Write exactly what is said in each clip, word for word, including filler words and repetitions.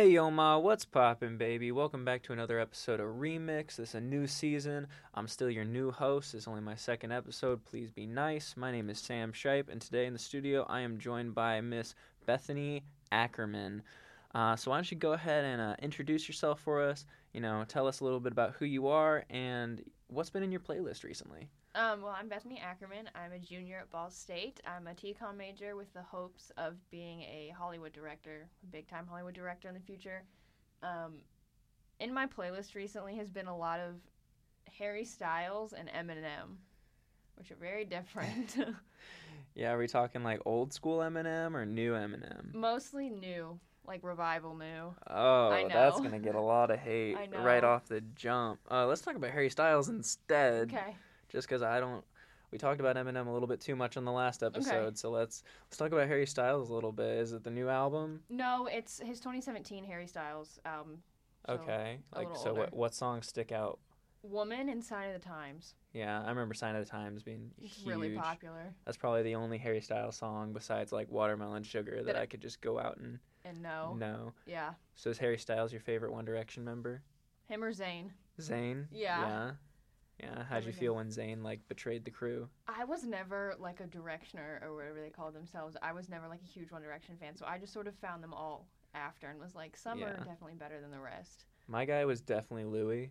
Hey yo ma, what's poppin' baby? Welcome back to another episode of Remix. This is a new season. I'm still your new host. This is only my second episode. Please be nice. My name is Sam Shipe, and today in the studio I am joined by Miss Bethany Ackerman. Uh, so why don't you go ahead and uh, introduce yourself for us, you know, tell us a little bit about who you are and what's been in your playlist recently. Um, well, I'm Bethany Ackerman. I'm a junior at Ball State. I'm a T COM major with the hopes of being a Hollywood director, a big-time Hollywood director in the future. Um, in my playlist recently has been a lot of Harry Styles and Eminem, which are very different. Yeah, are we talking like old school Eminem or new Eminem? Mostly new, like revival new. Oh, that's going to get a lot of hate right off the jump. Uh, let's talk about Harry Styles instead. Okay. Just because I don't, we talked about Eminem a little bit too much on the last episode, okay. so let's let's talk about Harry Styles a little bit. Is it the new album? No, it's his twenty seventeen Harry Styles album. So okay, like so. Older. What what songs stick out? Woman and Sign of the Times. Yeah, I remember Sign of the Times being it's huge. Really popular. That's probably the only Harry Styles song besides like Watermelon Sugar that, that I could just go out and and know. No. Yeah. So is Harry Styles your favorite One Direction member? Him or Zayn? Zayn. Yeah. Yeah. Yeah, how'd you feel when Zayn, like, betrayed the crew? I was never, like, a Directioner or whatever they call themselves. I was never, like, a huge One Direction fan, so I just sort of found them all after and was like, some yeah. are definitely better than the rest. My guy was definitely Louis.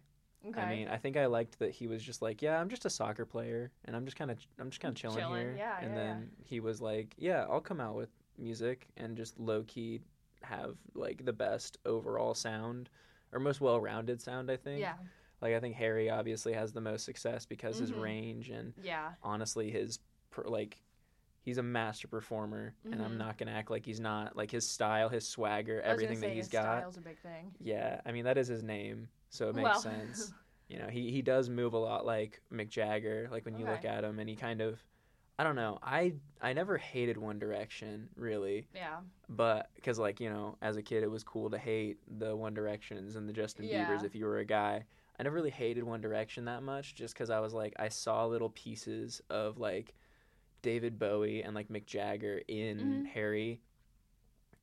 Okay. I mean, I think I liked that he was just like, yeah, I'm just a soccer player, and I'm just kind of I'm just kind of chilling, chilling here. Yeah, and yeah, then yeah. he was like, yeah, I'll come out with music and just low-key have, like, the best overall sound, or most well-rounded sound, I think. Yeah. Like, I think Harry obviously has the most success because mm-hmm. his range and yeah. honestly his, per, like, he's a master performer, mm-hmm. and I'm not going to act like he's not. Like, his style, his swagger, everything that he's got. I was going to say his style's a big thing. Yeah, I mean, that is his name, so it makes well. sense. You know, he, he does move a lot like Mick Jagger, like, when you okay. look at him, and he kind of, I don't know, I, I never hated One Direction, really. Yeah. But, because, like, you know, as a kid, it was cool to hate the One Directions and the Justin yeah. Biebers if you were a guy. I never really hated One Direction that much just because I was like, I saw little pieces of like David Bowie and like Mick Jagger in mm-hmm. Harry.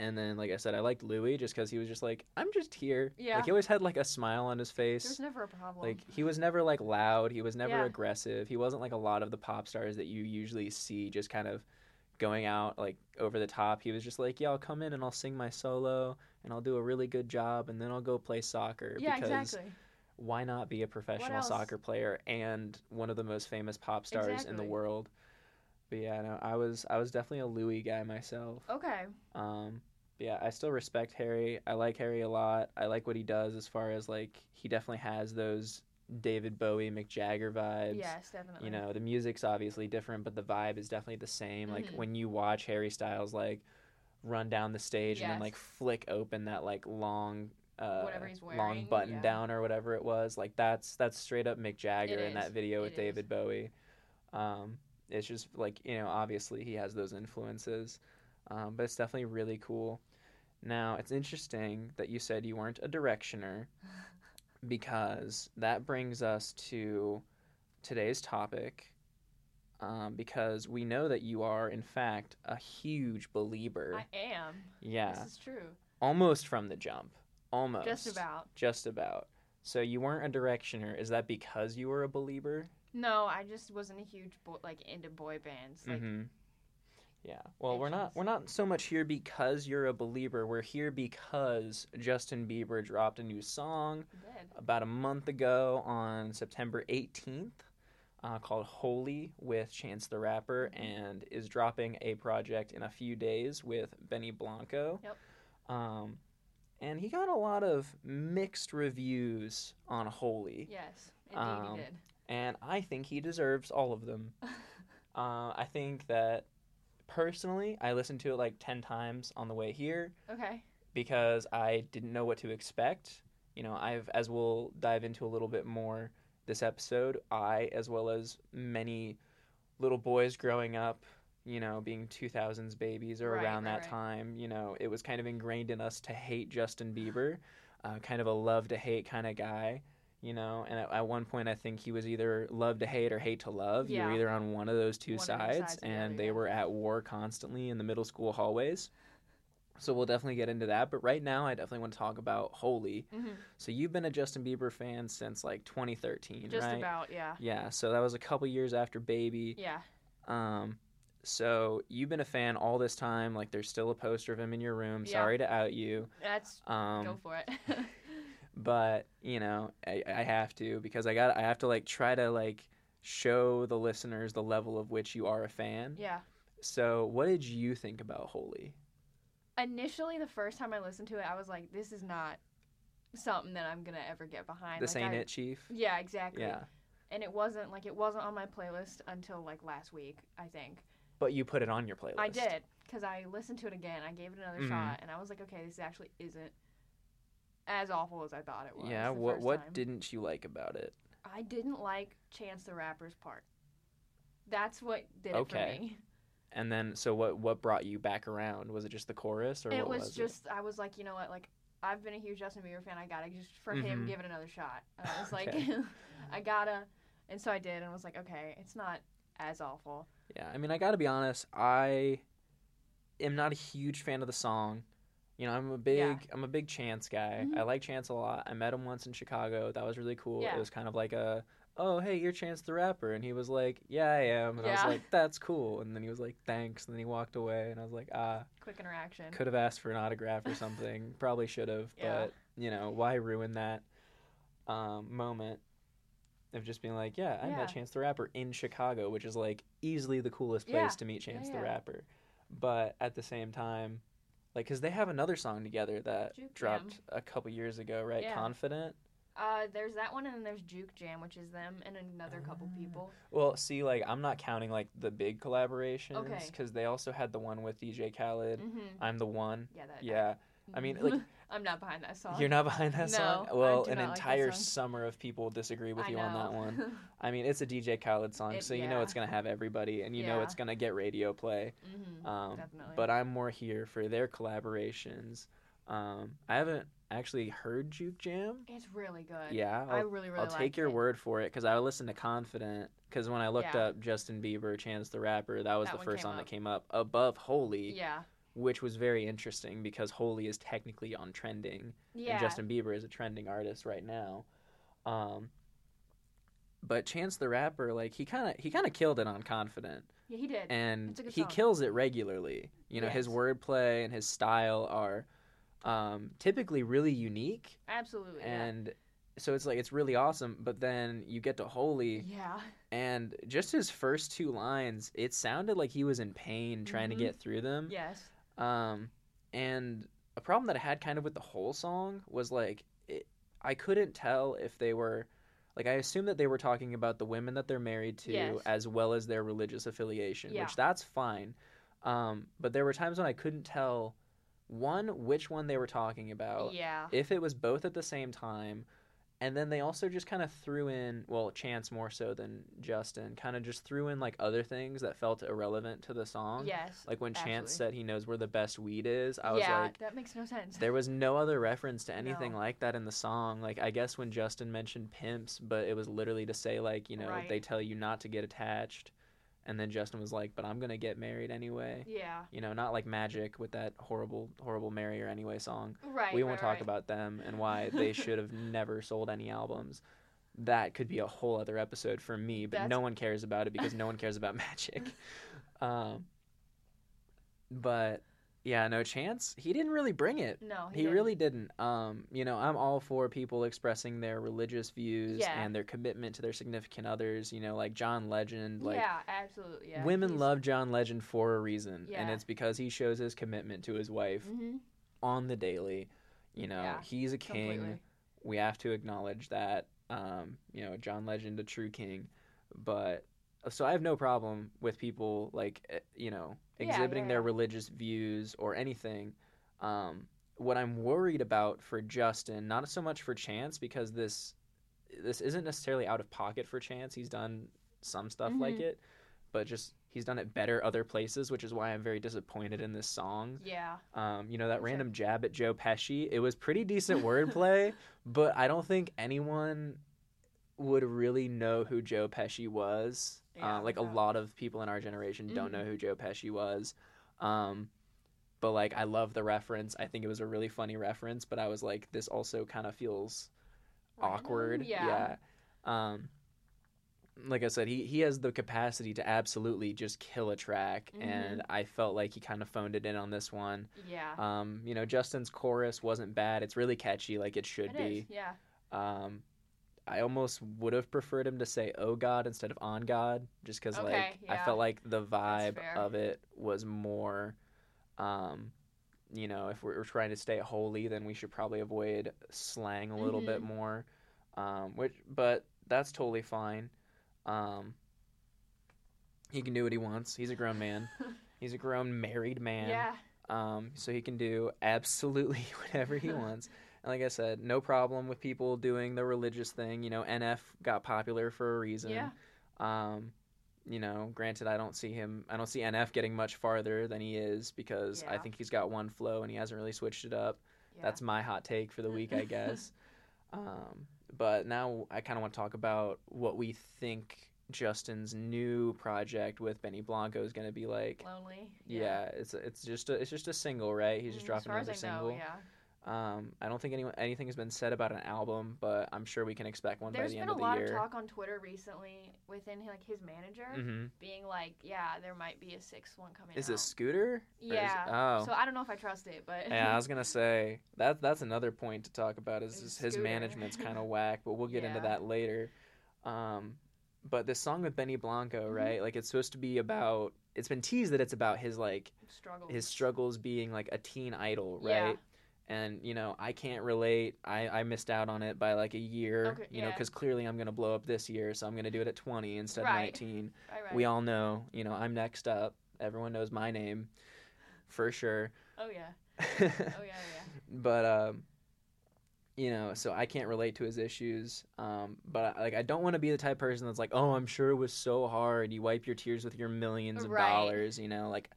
And then, like I said, I liked Louis just because he was just like, I'm just here. Yeah. Like he always had like a smile on his face. There was never a problem. Like he was never like loud. He was never yeah. aggressive. He wasn't like a lot of the pop stars that you usually see just kind of going out like over the top. He was just like, yeah, I'll come in and I'll sing my solo and I'll do a really good job and then I'll go play soccer. Yeah, because exactly. why not be a professional soccer player and one of the most famous pop stars exactly. in the world? But yeah, no, I was I was definitely a Louis guy myself. Okay. Um, yeah, I still respect Harry. I like Harry a lot. I like what he does as far as like he definitely has those David Bowie, Mick Jagger vibes. Yes, definitely. You know, the music's obviously different, but the vibe is definitely the same. Mm-hmm. Like when you watch Harry Styles like run down the stage yes. and then like flick open that like long. Uh, whatever he's wearing, long button yeah. down or whatever it was, like that's that's straight up Mick Jagger in that video it with is. David Bowie. Um, it's just like, you know, obviously he has those influences, um, but it's definitely really cool. Now it's interesting that you said you weren't a Directioner because that brings us to today's topic. Um, because we know that you are in fact a huge believer. I am. Yeah, this is true. Almost from the jump. Almost. Just about. Just about. So you weren't a Directioner. Is that because you were a believer? No, I just wasn't a huge bo- like into boy bands. Like, mm-hmm. Yeah. Well, I we're just... not we're not so much here because you're a believer. We're here because Justin Bieber dropped a new song about a month ago on September eighteenth uh, called Holy with Chance the Rapper, and is dropping a project in a few days with Benny Blanco. Yep. Um. And he got a lot of mixed reviews on Holy. Yes, indeed um, he did. And I think he deserves all of them. uh, I think that, personally, I listened to it like ten times on the way here. Okay. Because I didn't know what to expect. You know, I've, as we'll dive into a little bit more this episode, I, as well as many little boys growing up, you know, being two thousands babies or right, around right, that right. time, you know, it was kind of ingrained in us to hate Justin Bieber, uh, kind of a love-to-hate kind of guy, you know, and at, at one point I think he was either love-to-hate or hate-to-love. Yeah. You were either on one of those two one sides, sides, and the other, they yeah. were at war constantly in the middle school hallways. So we'll definitely get into that. But right now, I definitely want to talk about Holy. Mm-hmm. So you've been a Justin Bieber fan since, like, twenty thirteen, Just right? Just about, yeah. Yeah, so that was a couple years after Baby. Yeah. Um, so you've been a fan all this time. Like, there's still a poster of him in your room. Yeah. Sorry to out you. That's, um, go for it. But, you know, I, I have to because I got I have to, like, try to, like, show the listeners the level of which you are a fan. Yeah. So what did you think about Holy? Initially, the first time I listened to it, I was like, this is not something that I'm going to ever get behind. This like, ain't I, it, Chief. Yeah, exactly. Yeah. And it wasn't, like, it wasn't on my playlist until, like, last week, I think. But you put it on your playlist. I did, because I listened to it again. I gave it another mm-hmm. shot, and I was like, okay, this actually isn't as awful as I thought it was. Yeah, what what time. Didn't you like about it? I didn't like Chance the Rapper's part. That's what did okay. it for me. And then, so what, what brought you back around? Was it just the chorus? Or it what was, was just, it? I was like, you know what, like, I've been a huge Justin Bieber fan. I gotta, just for mm-hmm. him, give it another shot. And I was like, I gotta. And so I did, and was like, okay, it's not as awful. Yeah, I mean, I gotta be honest, I am not a huge fan of the song. You know, I'm a big, yeah. I'm a big Chance guy. Mm-hmm. I like Chance a lot. I met him once in Chicago. That was really cool. Yeah. It was kind of like a... oh, hey, you're Chance the Rapper. And he was like, yeah, I am. And yeah. I was like, that's cool. And then he was like, thanks. And then he walked away. And I was like, ah. Quick interaction. Could have asked for an autograph or something. Probably should have. Yeah. But, you know, why ruin that um, moment of just being like, yeah, I yeah. met Chance the Rapper in Chicago, which is, like, easily the coolest place yeah. to meet Chance yeah, yeah. the Rapper. But at the same time, like, because they have another song together that Juke dropped Jam. A couple years ago, right? Yeah. Confident. Uh, there's that one, and then there's Juke Jam, which is them and another couple people. Well, see, like, I'm not counting, like, the big collaborations, because okay. they also had the one with D J Khaled, mm-hmm. I'm the One. Yeah. That, yeah. I, I mean, like... I'm not behind that song. You're not behind that no, song? Well, an entire like summer of people disagree with I you know. on that one. I mean, it's a D J Khaled song, it, so you yeah. know it's going to have everybody, and you yeah. know it's going to get radio play. Mm-hmm, um, definitely. But I'm more here for their collaborations. Um, I haven't... actually heard Juke Jam. It's really good. Yeah. I'll, I really, really I'll like take your it. word for it, because I listened to Confident, because when I looked yeah. up Justin Bieber, Chance the Rapper, that was that the first song up. that came up above Holy, yeah. which was very interesting, because Holy is technically on trending, yeah. and Justin Bieber is a trending artist right now. Um, but Chance the Rapper, like, he kind of he kind of killed it on Confident. Yeah, he did. And he song. kills it regularly. You know, yes. his wordplay and his style are... Um, typically really unique. Absolutely. And yeah. so it's like, it's really awesome, but then you get to Holy. Yeah. And just his first two lines, it sounded like he was in pain trying mm-hmm. to get through them. Yes. Um, and a problem that I had kind of with the whole song was like, it, I couldn't tell if they were, like, I assumed that they were talking about the women that they're married to yes. as well as their religious affiliation, yeah. which that's fine. Um, but there were times when I couldn't tell one, which one they were talking about. Yeah. If it was both at the same time. And then they also just kind of threw in, well, Chance more so than Justin, kind of just threw in, like, other things that felt irrelevant to the song. Yes. Like, when absolutely. Chance said he knows where the best weed is, I was yeah, like... Yeah, that makes no sense. There was no other reference to anything no. like that in the song. Like, I guess when Justin mentioned pimps, but it was literally to say, like, you know, right. they tell you not to get attached. And then Justin was like, but I'm going to get married anyway. Yeah. You know, not like Magic with that horrible, horrible Marry Her Anyway song. Right, We won't right, talk right. about them and why they should have never sold any albums. That could be a whole other episode for me, but That's... no one cares about it because no one cares about Magic. Um, but, yeah, no, Chance, he didn't really bring it. No, he, he didn't. really didn't. Um, you know, I'm all for people expressing their religious views yeah. and their commitment to their significant others. You know, like John Legend. Like, yeah, absolutely. Yeah. Women He's... love John Legend for a reason, yeah. and it's because he shows his commitment to his wife mm-hmm. on the daily. You know, yeah, he's a king. Completely. We have to acknowledge that. Um, you know, John Legend, a true king, but. So I have no problem with people, like, you know, exhibiting yeah, yeah, their yeah. religious views or anything. Um, what I'm worried about for Justin, not so much for Chance, because this this isn't necessarily out of pocket for Chance. He's done some stuff mm-hmm. like it, but just he's done it better other places, which is why I'm very disappointed in this song. Yeah. Um, you know, that That's random it. jab at Joe Pesci, it was pretty decent wordplay, but I don't think anyone would really know who Joe Pesci was. Yeah, uh, like, no. a lot of people in our generation don't mm-hmm. know who Joe Pesci was. Um, But, like, I love the reference. I think it was a really funny reference, but I was like, this also kind of feels awkward. Yeah. yeah. Um, like I said, he, he has the capacity to absolutely just kill a track, mm-hmm. and I felt like he kind of phoned it in on this one. Yeah. Um, you know, Justin's chorus wasn't bad. It's really catchy, like it should it be. Is, yeah. Um, I almost would have preferred him to say "Oh God" instead of "On God," just because, okay, like, yeah. I felt like the vibe of it was more, um, you know, if we're, we're trying to stay holy, then we should probably avoid slang a little mm-hmm. bit more, um, which, but that's totally fine. Um, he can do what he wants. He's a grown man. He's a grown married man. Yeah. Um, so he can do absolutely whatever he wants. Like I said, no problem with people doing the religious thing. You know, N F got popular for a reason. Yeah. Um, you know, granted, I don't see him, I don't see N F getting much farther than he is because yeah. I think he's got one flow and he hasn't really switched it up. Yeah. That's my hot take for the week, I guess. um, but now I kind of want to talk about what we think Justin's new project with Benny Blanco is going to be like. Lonely. Yeah. yeah, it's it's just a it's just a single, right? He's just dropping another single. Know, yeah. Um, I don't think anyone anything has been said about an album, but I'm sure we can expect one There's by the end of the year. There's been a lot of talk on Twitter recently within like his manager mm-hmm. being like, yeah, there might be a sixth one coming. Is out. It Scooter? Yeah. Is, oh. So I don't know if I trust it, but yeah, I was gonna say that that's another point to talk about is, is his management's kind of whack, but we'll get yeah. into that later. Um, but this song with Benny Blanco, right? Mm-hmm. Like it's supposed to be about. It's been teased that it's about his like struggles. his struggles being like a teen idol, right? Yeah. And, you know, I can't relate. I, I missed out on it by, like, a year, okay, you yeah. know, because clearly I'm going to blow up this year, so I'm going to do it at twenty instead right. of nineteen. Right, right. We all know, you know, I'm next up. Everyone knows my name for sure. Oh, yeah. Oh, yeah, yeah. But, um, you know, so I can't relate to his issues. Um, but, I, like, I don't want to be the type of person that's like, oh, I'm sure it was so hard. You wipe your tears with your millions of right. dollars, you know, like...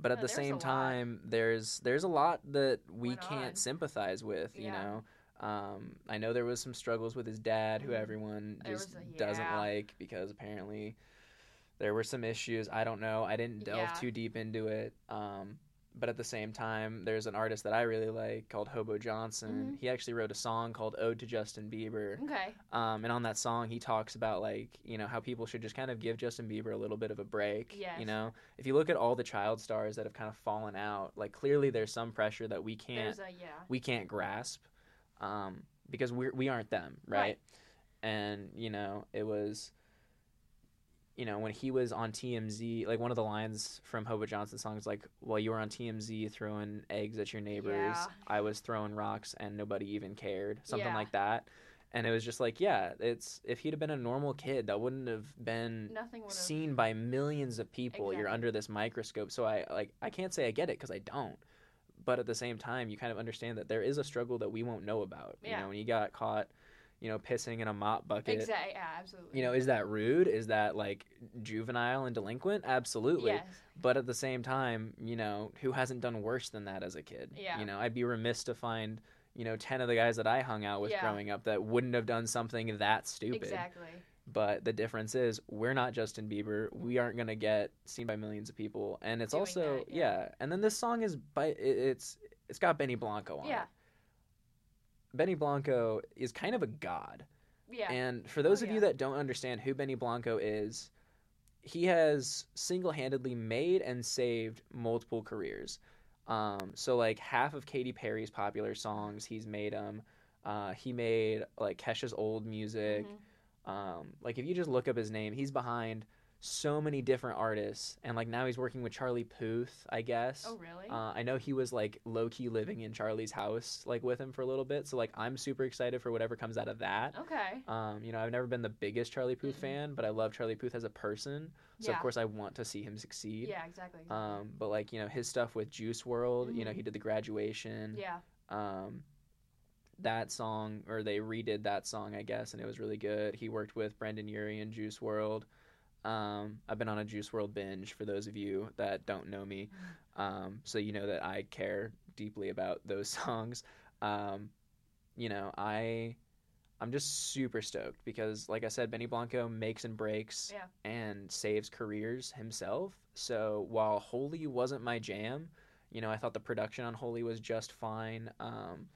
But at no, the same time, lot. there's there's a lot that we Went can't on. sympathize with, yeah. you know. Um, I know there was some struggles with his dad, who everyone just a, yeah. doesn't like because apparently there were some issues. I don't know. I didn't delve yeah. too deep into it. Um, but at the same time, there's an artist that I really like called Hobo Johnson. Mm-hmm. He actually wrote a song called Ode to Justin Bieber. Okay. Um, and on that song, he talks about, like, you know, how people should just kind of give Justin Bieber a little bit of a break. Yes. You know, if you look at all the child stars that have kind of fallen out, like, clearly there's some pressure that we can't, a, yeah. we can't grasp um, because we we aren't them, right? right? And, you know, it was... You know, when he was on T M Z, like, one of the lines from Hobo Johnson's song is, like, while you were on T M Z throwing eggs at your neighbors, yeah. I was throwing rocks and nobody even cared. Something yeah. like that. And it was just like, yeah, it's if he'd have been a normal kid, that wouldn't have been seen by millions of people. Exactly. You're under this microscope. So I, like, I can't say I get it because I don't. But at the same time, you kind of understand that there is a struggle that we won't know about. Yeah. You know, when he got caught... you know, pissing in a mop bucket. Exactly. Yeah, absolutely. You know, is that rude? Is that, like, juvenile and delinquent? Absolutely. Yes. But at the same time, you know, who hasn't done worse than that as a kid? Yeah. You know, I'd be remiss to find, you know, ten of the guys that I hung out with yeah. growing up that wouldn't have done something that stupid. Exactly. But the difference is we're not Justin Bieber. We aren't going to get seen by millions of people. And it's Doing also, that, yeah. yeah. And then this song is, by, it's it's got Benny Blanco on yeah. it. Yeah. Benny Blanco is kind of a god. Yeah. And for those oh, of yeah. you that don't understand who Benny Blanco is, he has single-handedly made and saved multiple careers. Um, so, like, half of Katy Perry's popular songs, he's made them. Uh, he made, like, Kesha's old music. Mm-hmm. Um, like, if you just look up his name, he's behind so many different artists. And, like, now he's working with Charlie Puth, I guess. Oh, really? Uh, I know he was, like, low-key living in Charlie's house, like, with him for a little bit. So, like, I'm super excited for whatever comes out of that. Okay. Um, you know, I've never been the biggest Charlie Puth mm-hmm. fan, but I love Charlie Puth as a person. So, yeah. of course, I want to see him succeed. Yeah, exactly. exactly. Um, but, like, you know, his stuff with Juice world, mm-hmm. you know, he did The Graduation. Yeah. Um, that song, or they redid that song, I guess, and it was really good. He worked with Brendon Urie in Juice world. Um, I've been on a Juice world binge for those of you that don't know me. Um, so you know that I care deeply about those songs. Um, you know, I, I'm just super stoked because, like I said, Benny Blanco makes and breaks yeah. and saves careers himself. So while Holy wasn't my jam, You know, I thought the production on Holy was just fine. Um,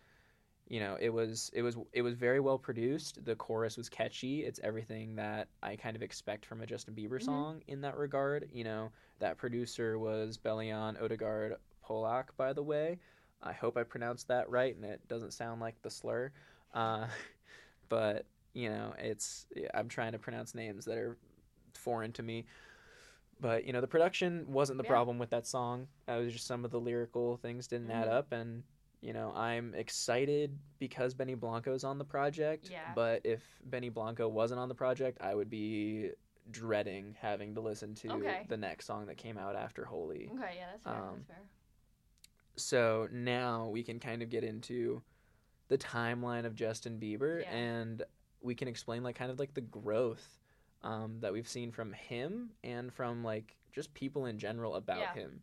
you know, it was it was it was very well produced. The chorus was catchy. It's everything that I kind of expect from a Justin Bieber song mm-hmm. in that regard. You know, that producer was Belion Odegaard Polak, by the way. I hope I pronounced that right and it doesn't sound like the slur. Uh, but, you know, it's I'm trying to pronounce names that are foreign to me. But, you know, the production wasn't the yeah. problem with that song. It was just some of the lyrical things didn't mm-hmm. add up. And, you know, I'm excited because Benny Blanco's on the project. Yeah. But if Benny Blanco wasn't on the project, I would be dreading having to listen to okay. the next song that came out after Holy. Okay, yeah, that's fair, um, that's fair. So now we can kind of get into the timeline of Justin Bieber yeah. and we can explain like kind of like the growth um, that we've seen from him and from like just people in general about yeah. him.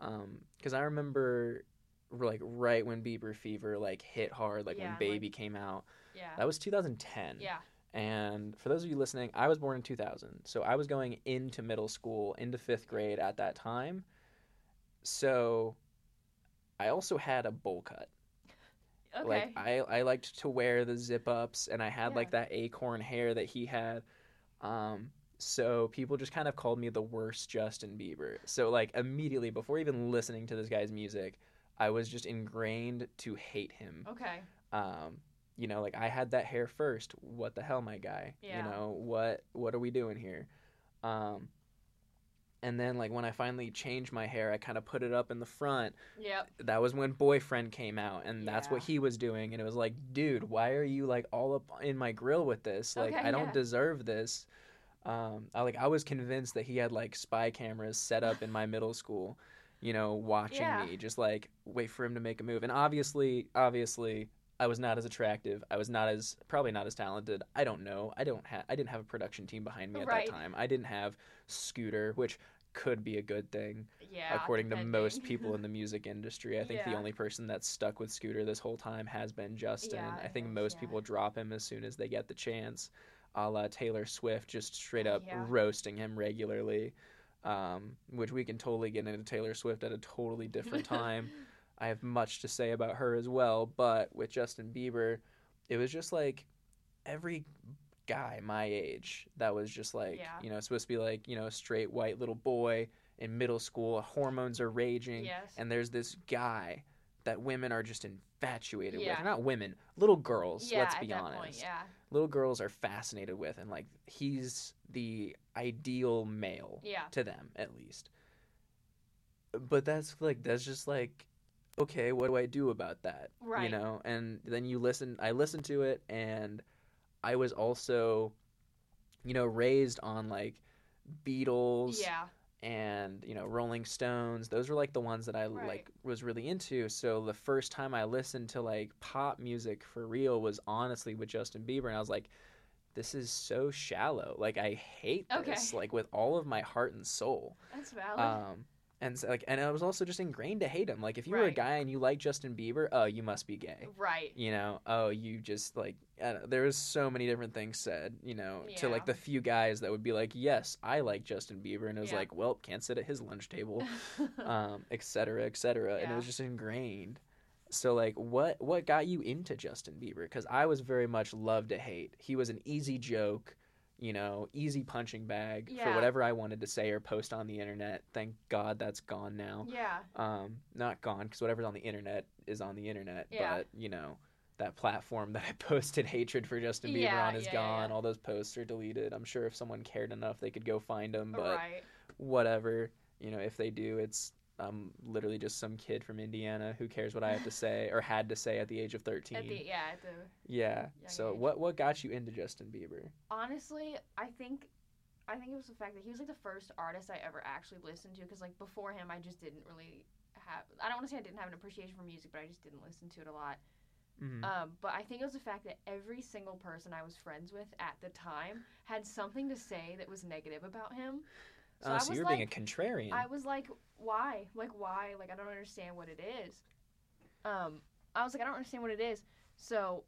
Um, 'cause I remember like right when Bieber Fever like hit hard, like yeah, when Baby like, came out, yeah. that was two thousand ten. Yeah. And for those of you listening, I was born in two thousand. So I was going into middle school, into fifth grade at that time. So I also had a bowl cut. Okay. Like I, I liked to wear the zip ups and I had yeah. like that acorn hair that he had. Um, so people just kind of called me the worst Justin Bieber. So like immediately before even listening to this guy's music, I was just ingrained to hate him. Okay. Um, you know, like I had that hair first. What the hell, my guy? Yeah. You know, what what are we doing here? Um And then, like, when I finally changed my hair, I kind of put it up in the front. Yep. That was when Boyfriend came out, and yeah. that's what he was doing. And it was like, dude, why are you, like, all up in my grill with this? Like, okay, I don't yeah. deserve this. Um, I, like, I was convinced that he had, like, spy cameras set up in my middle school, you know, watching yeah. me. Just, like, wait for him to make a move. And obviously, obviously, I was not as attractive. I was not as, probably not as talented. I don't know. I don't have, I didn't have a production team behind me at right. that time. I didn't have Scooter, which could be a good thing. Yeah. According depending. to most people in the music industry. I think yeah. the only person that's stuck with Scooter this whole time has been Justin. Yeah, I think is, most yeah. people drop him as soon as they get the chance, a la Taylor Swift, just straight up yeah. roasting him regularly, um, which we can totally get into Taylor Swift at a totally different time. I have much to say about her as well, but with Justin Bieber, it was just like every guy my age that was just like, yeah. you know, supposed to be like, you know, a straight white little boy in middle school, hormones are raging, yes. and there's this guy that women are just infatuated yeah. with. Not women, little girls, yeah, let's be at that honest. Point, yeah. Little girls are fascinated with, and like he's the ideal male yeah. to them, at least. But that's like, that's just like, okay, what do I do about that? Right. You know, and then you listen, I listened to it, and I was also, you know, raised on, like, Beatles yeah. and, you know, Rolling Stones. Those were, like, the ones that I, right. like, was really into. So the first time I listened to, like, pop music for real was honestly with Justin Bieber, and I was like, this is so shallow. Like, I hate okay. this, like, with all of my heart and soul. That's valid. Um, And so, like, and I was also just ingrained to hate him. Like, if you right. were a guy and you liked Justin Bieber, oh, you must be gay. Right. You know, oh, you just, like, I don't know, there was so many different things said, you know, yeah. to, like, the few guys that would be like, yes, I like Justin Bieber. And it was yeah. like, well, can't sit at his lunch table, um, et cetera, et cetera. Yeah. And it was just ingrained. So, like, what, what got you into Justin Bieber? Because I was very much love to hate. He was an easy joke. You know, easy punching bag yeah. for whatever I wanted to say or post on the internet. Thank God that's gone now. Yeah. Um, not gone, because whatever's on the internet is on the internet. Yeah. But, you know, that platform that I posted hatred for Justin Bieber yeah, on is yeah, gone. Yeah. All those posts are deleted. I'm sure if someone cared enough, they could go find them. But right. whatever. You know, if they do, it's um, literally just some kid from Indiana who cares what I have to say or had to say at the age of thirteen. At the, yeah. At the yeah. So age. what what got you into Justin Bieber? Honestly, I think I think it was the fact that he was like the first artist I ever actually listened to, because like before him, I just didn't really have. I don't want to say I didn't have an appreciation for music, but I just didn't listen to it a lot. Mm-hmm. Um, but I think it was the fact that every single person I was friends with at the time had something to say that was negative about him. So, oh, so you're like, being a contrarian. I was like, why? Like, why? Like, I don't understand what it is. Um, I was like, I don't understand what it is. So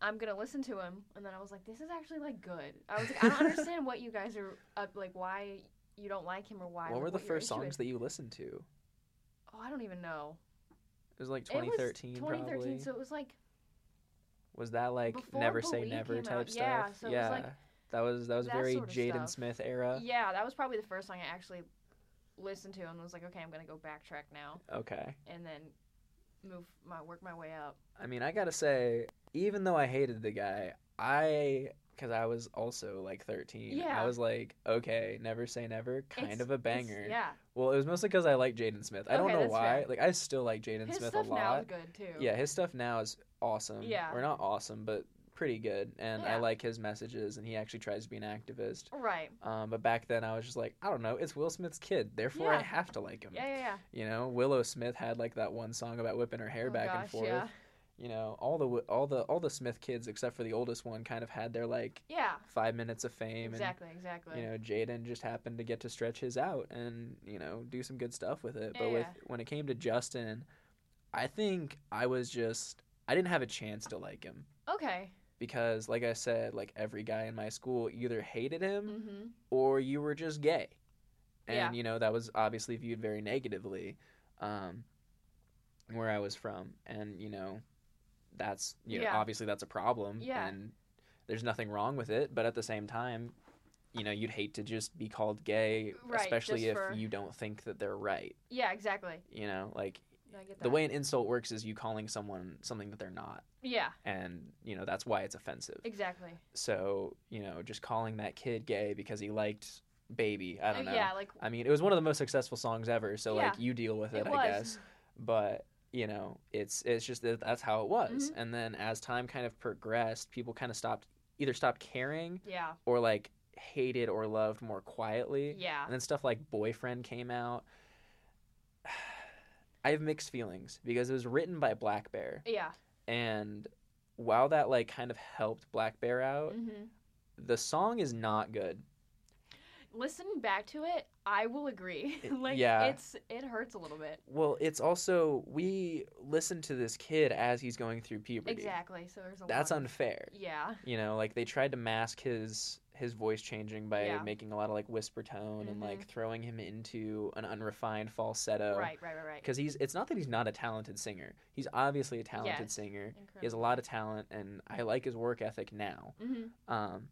I'm going to listen to him. And then I was like, this is actually, like, good. I was like, I don't understand what you guys are, up, like, why you don't like him or why. What like, were the what first songs with. that you listened to? oh, I don't even know. It was like twenty thirteen, it was twenty thirteen probably. So it was like. Was that like Never Say Never type stuff? Yeah, so it was like. That was that was very Jaden Smith era. Yeah, that was probably the first song I actually listened to and was like, okay, I'm gonna go backtrack now. Okay. And then move my work my way up. I mean, I gotta say, even though I hated the guy, I because I was also like thirteen. Yeah. I was like, okay, Never Say Never, kind it's, of a banger. Yeah. Well, it was mostly because I like Jaden Smith. I okay, don't know why. Fair. Like, I still like Jaden Smith a lot. His stuff now is good too. Yeah, his stuff now is awesome. Yeah. Or not awesome, but. Pretty good, and yeah. I like his messages, and he actually tries to be an activist. Right. Um, but back then, I was just like, I don't know, it's Will Smith's kid, therefore yeah. I have to like him. Yeah, yeah, yeah. You know, Willow Smith had like that one song about whipping her hair oh, back gosh, and forth. Yeah. You know, all the all the all the Smith kids, except for the oldest one, kind of had their like yeah. five minutes of fame. Exactly, and, exactly. You know, Jaden just happened to get to stretch his out and you know do some good stuff with it. Yeah, but with yeah. when it came to Justin, I think I was just I didn't have a chance to like him. Okay. Because, like I said, like, every guy in my school either hated him mm-hmm. or you were just gay. And, yeah. you know, that was obviously viewed very negatively um, where I was from. And, you know, that's, you yeah. know, obviously that's a problem. Yeah. And there's nothing wrong with it. But at the same time, you know, you'd hate to just be called gay, right, especially if for... you don't think that they're right. Yeah, exactly. You know, like... I get that. The way an insult works is you calling someone something that they're not. Yeah. And, you know, that's why it's offensive. Exactly. So, you know, just calling that kid gay because he liked Baby. I don't know. Yeah, like... I mean, it was one of the most successful songs ever, so, yeah, like, you deal with it, it I guess. But, you know, it's it's just that that's how it was. Mm-hmm. And then as time kind of progressed, people kind of stopped, either stopped caring yeah. or, like, hated or loved more quietly. Yeah. And then stuff like Boyfriend came out. I have mixed feelings because it was written by Black Bear. Yeah. And while that, like, kind of helped Black Bear out, mm-hmm. the song is not good. Listening back to it, I will agree. It, like, yeah. it's, it hurts a little bit. Well, it's also, we listen to this kid as he's going through puberty. Exactly. So there's a That's lot of... unfair. Yeah. You know, like, they tried to mask his... his voice changing by yeah. making a lot of, like, whisper tone mm-hmm. and, like, throwing him into an unrefined falsetto. Right, right, right, right. Because he's, it's not that he's not a talented singer. He's obviously a talented yes. singer. Incredible. He has a lot of talent, and I like his work ethic now. Mm-hmm. Um,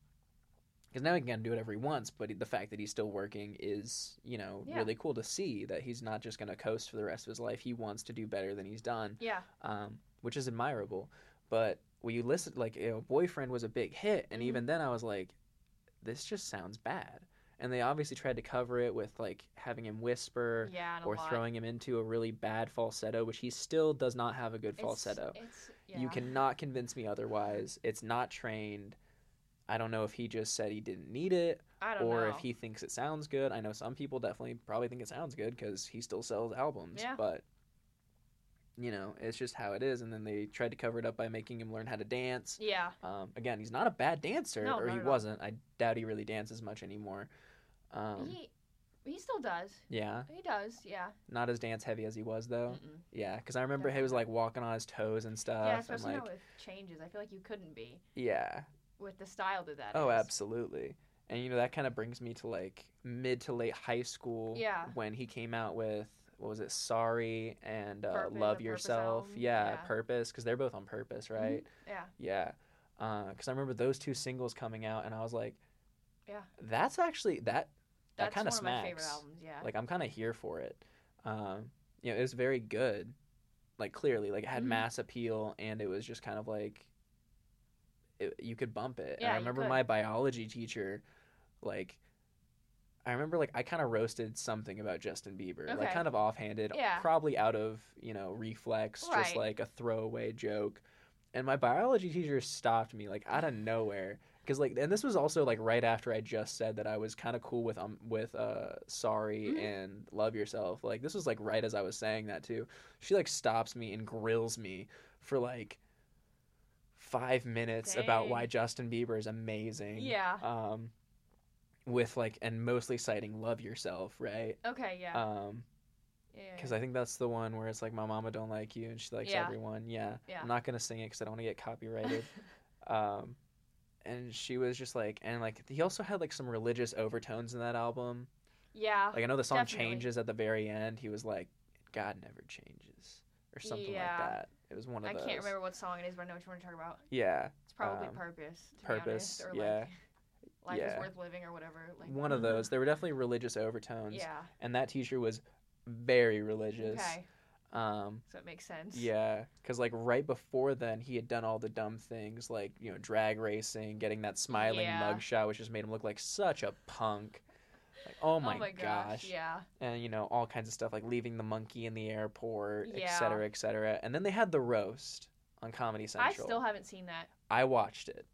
because now he can do whatever he wants, but the fact that he's still working is, you know, yeah. really cool to see that he's not just going to coast for the rest of his life. He wants to do better than he's done. Yeah. Um, which is admirable. But when you listen, like, you know, Boyfriend was a big hit, and mm-hmm. even then I was like, this just sounds bad. And they obviously tried to cover it with, like, having him whisper yeah, or lot. throwing him into a really bad falsetto, which he still does not have a good falsetto. It's, it's, yeah. You cannot convince me otherwise. It's not trained. I don't know if he just said he didn't need it I don't or know. if he thinks it sounds good. I know some people definitely probably think it sounds good because he still sells albums. Yeah. But, you know, it's just how it is. And then they tried to cover it up by making him learn how to dance. Yeah. Um, again, he's not a bad dancer, no, or he wasn't. I doubt he really dances much anymore. Um, he he still does. Yeah. He does, yeah. Not as dance heavy as he was, though. Mm-mm. Yeah, because I remember Definitely. he was, like, walking on his toes and stuff. Yeah, especially and, like, now with changes. I feel like you couldn't be. Yeah. With the style that that oh, is. Oh, absolutely. And, you know, that kind of brings me to, like, mid to late high school yeah. when he came out with, what was it, Sorry and uh, Purpose, Love Yourself. Yeah, yeah, Purpose, because they're both on Purpose, right? Mm-hmm. Yeah. Yeah. Because uh, I remember those two singles coming out, and I was like, yeah, that's actually, that that kind of smacks. That's one of my favorite albums, yeah. Like, I'm kind of here for it. Um, you know, it was very good, like, clearly. Like, it had mm-hmm. mass appeal, and it was just kind of like, it, you could bump it. Yeah, and I remember my biology teacher, like, I remember, like, I kind of roasted something about Justin Bieber, okay. like, kind of offhanded, yeah. probably out of, you know, reflex, right. just, like, a throwaway joke. And my biology teacher stopped me, like, out of nowhere. Because, like, and this was also, like, right after I just said that I was kind of cool with um with uh Sorry mm-hmm. and Love Yourself. Like, this was, like, right as I was saying that, too. She, like, stops me and grills me for, like, five minutes Dang. about why Justin Bieber is amazing. Yeah. Um. With, like, and mostly citing Love Yourself, right? Okay, yeah. Um, because yeah, yeah. I think that's the one where it's like, my mama don't like you, and she likes yeah. everyone. Yeah. yeah. I'm not going to sing it because I don't want to get copyrighted. um, and she was just like, and, like, he also had, like, some religious overtones in that album. Yeah. Like, I know the song definitely. changes at the very end. He was like, God Never Changes or something yeah. like that. It was one of I those. I can't remember what song it is, but I know what you want to talk about. Yeah. It's probably um, Purpose, to Purpose, be honest, or yeah. like Life yeah. is Worth Living or whatever. Like one of those. There were definitely religious overtones. Yeah. And that teacher was very religious. Okay. Um, so it makes sense. Yeah, because like right before then, he had done all the dumb things like, you know, drag racing, getting that smiling yeah. mugshot, which just made him look like such a punk. Like, oh my, oh my gosh. gosh. Yeah. And, you know, all kinds of stuff like leaving the monkey in the airport, yeah. et cetera, et cetera. And then they had The Roast on Comedy Central. I still haven't seen that. I watched it.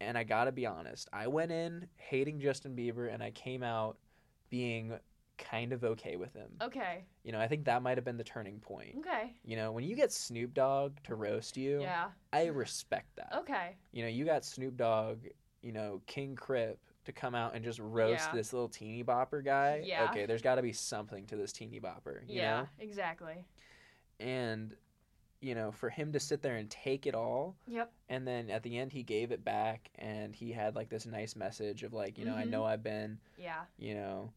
And I gotta be honest, I went in hating Justin Bieber, and I came out being kind of okay with him. Okay. You know, I think that might have been the turning point. Okay. You know, when you get Snoop Dogg to roast you, yeah. I respect that. Okay. You know, you got Snoop Dogg, you know, King Crip to come out and just roast yeah. this little teeny bopper guy. Yeah. Okay, there's gotta be something to this teeny bopper, you yeah, know? Exactly. And you know, for him to sit there and take it all. Yep. And then at the end, he gave it back, and he had, like, this nice message of, like, you know, mm-hmm. I know I've been, yeah. you know,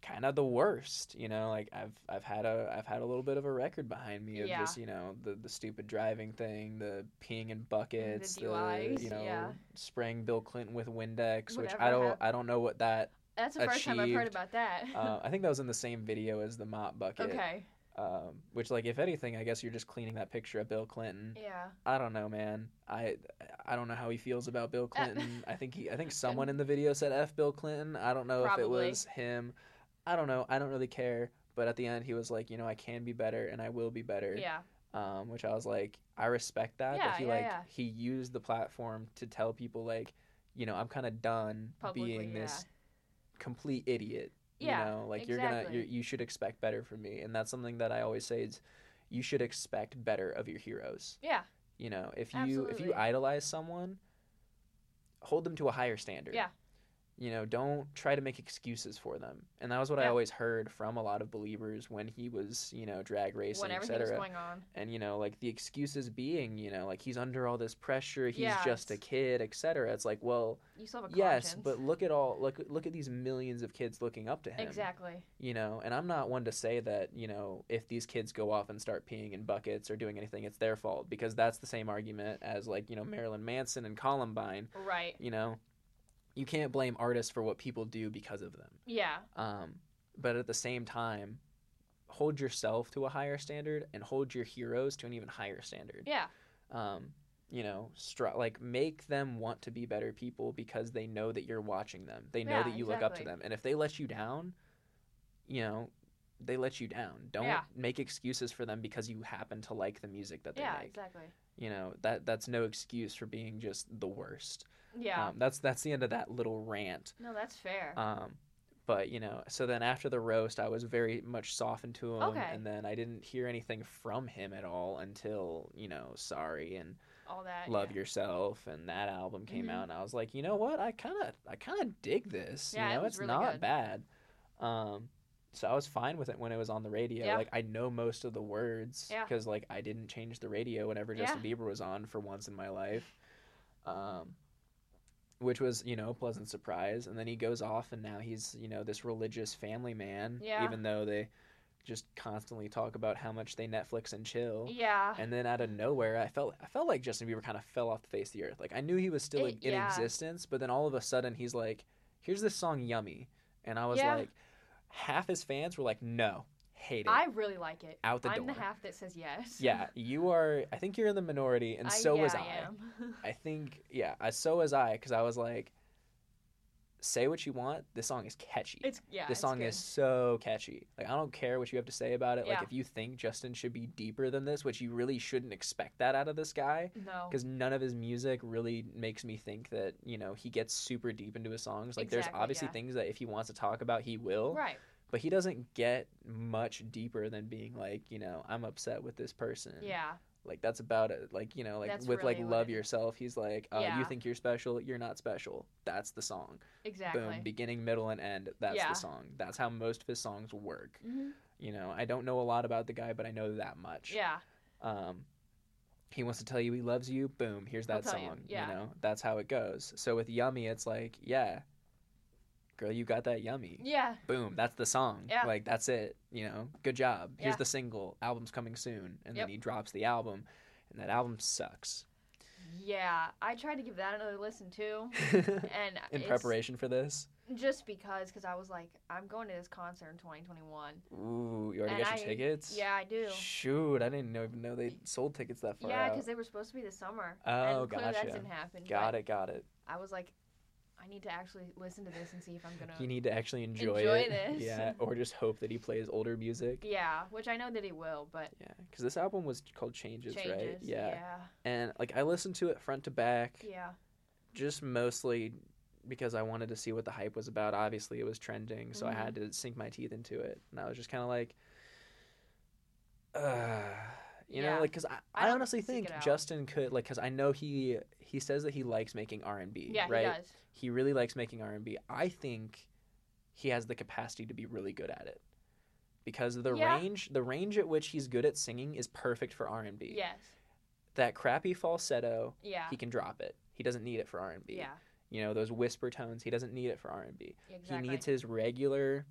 kind of the worst, you know, like, I've I've had a I've had a little bit of a record behind me of yeah. just, you know, the, the stupid driving thing, the peeing in buckets, the, D U Is, the you know, yeah. spraying Bill Clinton with Windex, Whatever which I don't, I don't know what that That's the achieved. First time I've heard about that. uh, I think that was in the same video as the mop bucket. Okay. Um, which, like, if anything, I guess you're just cleaning that picture of Bill Clinton. Yeah. I don't know, man. I I don't know how he feels about Bill Clinton. I think he. I think someone in the video said F Bill Clinton. I don't know Probably. if it was him. I don't know. I don't really care. But at the end, he was like, you know, I can be better and I will be better. Yeah. Um, which I was like, I respect that. Yeah, that he, yeah, like, yeah. he used the platform to tell people, like, you know, I'm kind of done Publicly, being this yeah. complete idiot. Yeah, you know, like exactly. you're gonna, you're, you should expect better from me, and that's something that I always say is, you should expect better of your heroes. Yeah, you know, if you Absolutely. if you idolize someone, hold them to a higher standard. Yeah, you know, don't try to make excuses for them. And that was what yeah. I always heard from a lot of believers when he was, you know, drag racing, et cetera. When everything was going on. And you know, like the excuses being, you know, like he's under all this pressure, he's yeah, just a kid, et cetera. It's like, well, you still have a yes, conscience. But look at all, look, look at these millions of kids looking up to him. Exactly. You know, and I'm not one to say that, you know, if these kids go off and start peeing in buckets or doing anything, it's their fault, because that's the same argument as like, you know, Marilyn Manson and Columbine. Right. You know. You can't blame artists for what people do because of them. Yeah. Um, but at the same time, hold yourself to a higher standard and hold your heroes to an even higher standard. Yeah. Um, you know, str- like make them want to be better people because they know that you're watching them. They know yeah, that you exactly. look up to them. And if they let you down, you know, they let you down. Don't yeah. make excuses for them because you happen to like the music that they yeah, make. Yeah, exactly. You know, that that's no excuse for being just the worst. Yeah. Um, that's that's the end of that little rant. No, that's fair. Um, but, you know, so then after the roast, I was very much softened to him. Okay. And then I didn't hear anything from him at all until, you know, Sorry and all that, Love yeah. Yourself and that album came mm-hmm. out. And I was like, you know what? I kind of I kind of dig this. Yeah, you know, it was it's really not good. bad. Um So I was fine with it when it was on the radio. Yeah. Like, I know most of the words because, yeah. like, I didn't change the radio whenever Justin yeah. Bieber was on for once in my life, um, which was, you know, a pleasant surprise. And then he goes off, and now he's, you know, this religious family man, yeah. even though they just constantly talk about how much they Netflix and chill. Yeah. And then out of nowhere, I felt I felt like Justin Bieber kind of fell off the face of the earth. Like, I knew he was still it, in yeah. existence, but then all of a sudden he's like, here's this song, Yummy. And I was yeah. like... Half his fans were like, no, hate it. I really like it. Out the I'm door. I'm the half that says yes. Yeah, you are, I think you're in the minority, and I, so yeah, was I. I am. I think, yeah, I, so was I, because I was like, say what you want, this song is catchy. It's yeah, This song is so catchy. Like, I don't care what you have to say about it. Yeah. Like, if you think Justin should be deeper than this, which you really shouldn't expect that out of this guy. No. Because none of his music really makes me think that, you know, he gets super deep into his songs. Like, exactly, there's obviously yeah. things that if he wants to talk about, he will. Right. But he doesn't get much deeper than being like, you know, I'm upset with this person. Yeah. Like, that's about it. Like, you know, like that's with really like Love it. Yourself, he's like, uh, yeah. you think you're special, you're not special. That's the song. Exactly. Boom, beginning, middle, and end. That's yeah. the song. That's how most of his songs work. Mm-hmm. You know, I don't know a lot about the guy, but I know that much. Yeah. Um, he wants to tell you he loves you. Boom, here's that song. You. Yeah. You know, that's how it goes. So with Yummy, it's like, yeah, girl, you got that yummy. Yeah. Boom. That's the song. Yeah. Like, that's it. You know, good job. Here's yeah. the single. Album's coming soon. And yep. then he drops the album, and that album sucks. Yeah. I tried to give that another listen, too. And in preparation for this? Just because, because I was like, I'm going to this concert in twenty twenty-one. Ooh, you already and got your I, tickets? Yeah, I do. Shoot, I didn't know, even know they sold tickets that far Yeah, because they were supposed to be this summer. Oh, and gotcha. That didn't happen. Got it, got it. I was like, I need to actually listen to this and see if I'm going to... You need to actually enjoy, enjoy it. Enjoy this. Yeah, or just hope that he plays older music. Yeah, which I know that he will, but... Yeah, because this album was called Changes, Changes right? Yeah. yeah. And, like, I listened to it front to back. Yeah. Just mostly because I wanted to see what the hype was about. Obviously, it was trending, so mm-hmm. I had to sink my teeth into it. And I was just kind of like... Ugh... You yeah. know, like, because I, I, I honestly think Justin could, like, because I know he he says that he likes making R and B, yeah, right? Yeah, he does. He really likes making R and B. I think he has the capacity to be really good at it because the yeah. range the range at which he's good at singing is perfect for R and B. Yes. That crappy falsetto, yeah. he can drop it. He doesn't need it for R and B. Yeah. You know, those whisper tones, he doesn't need it for R and B. Exactly. He needs his regular,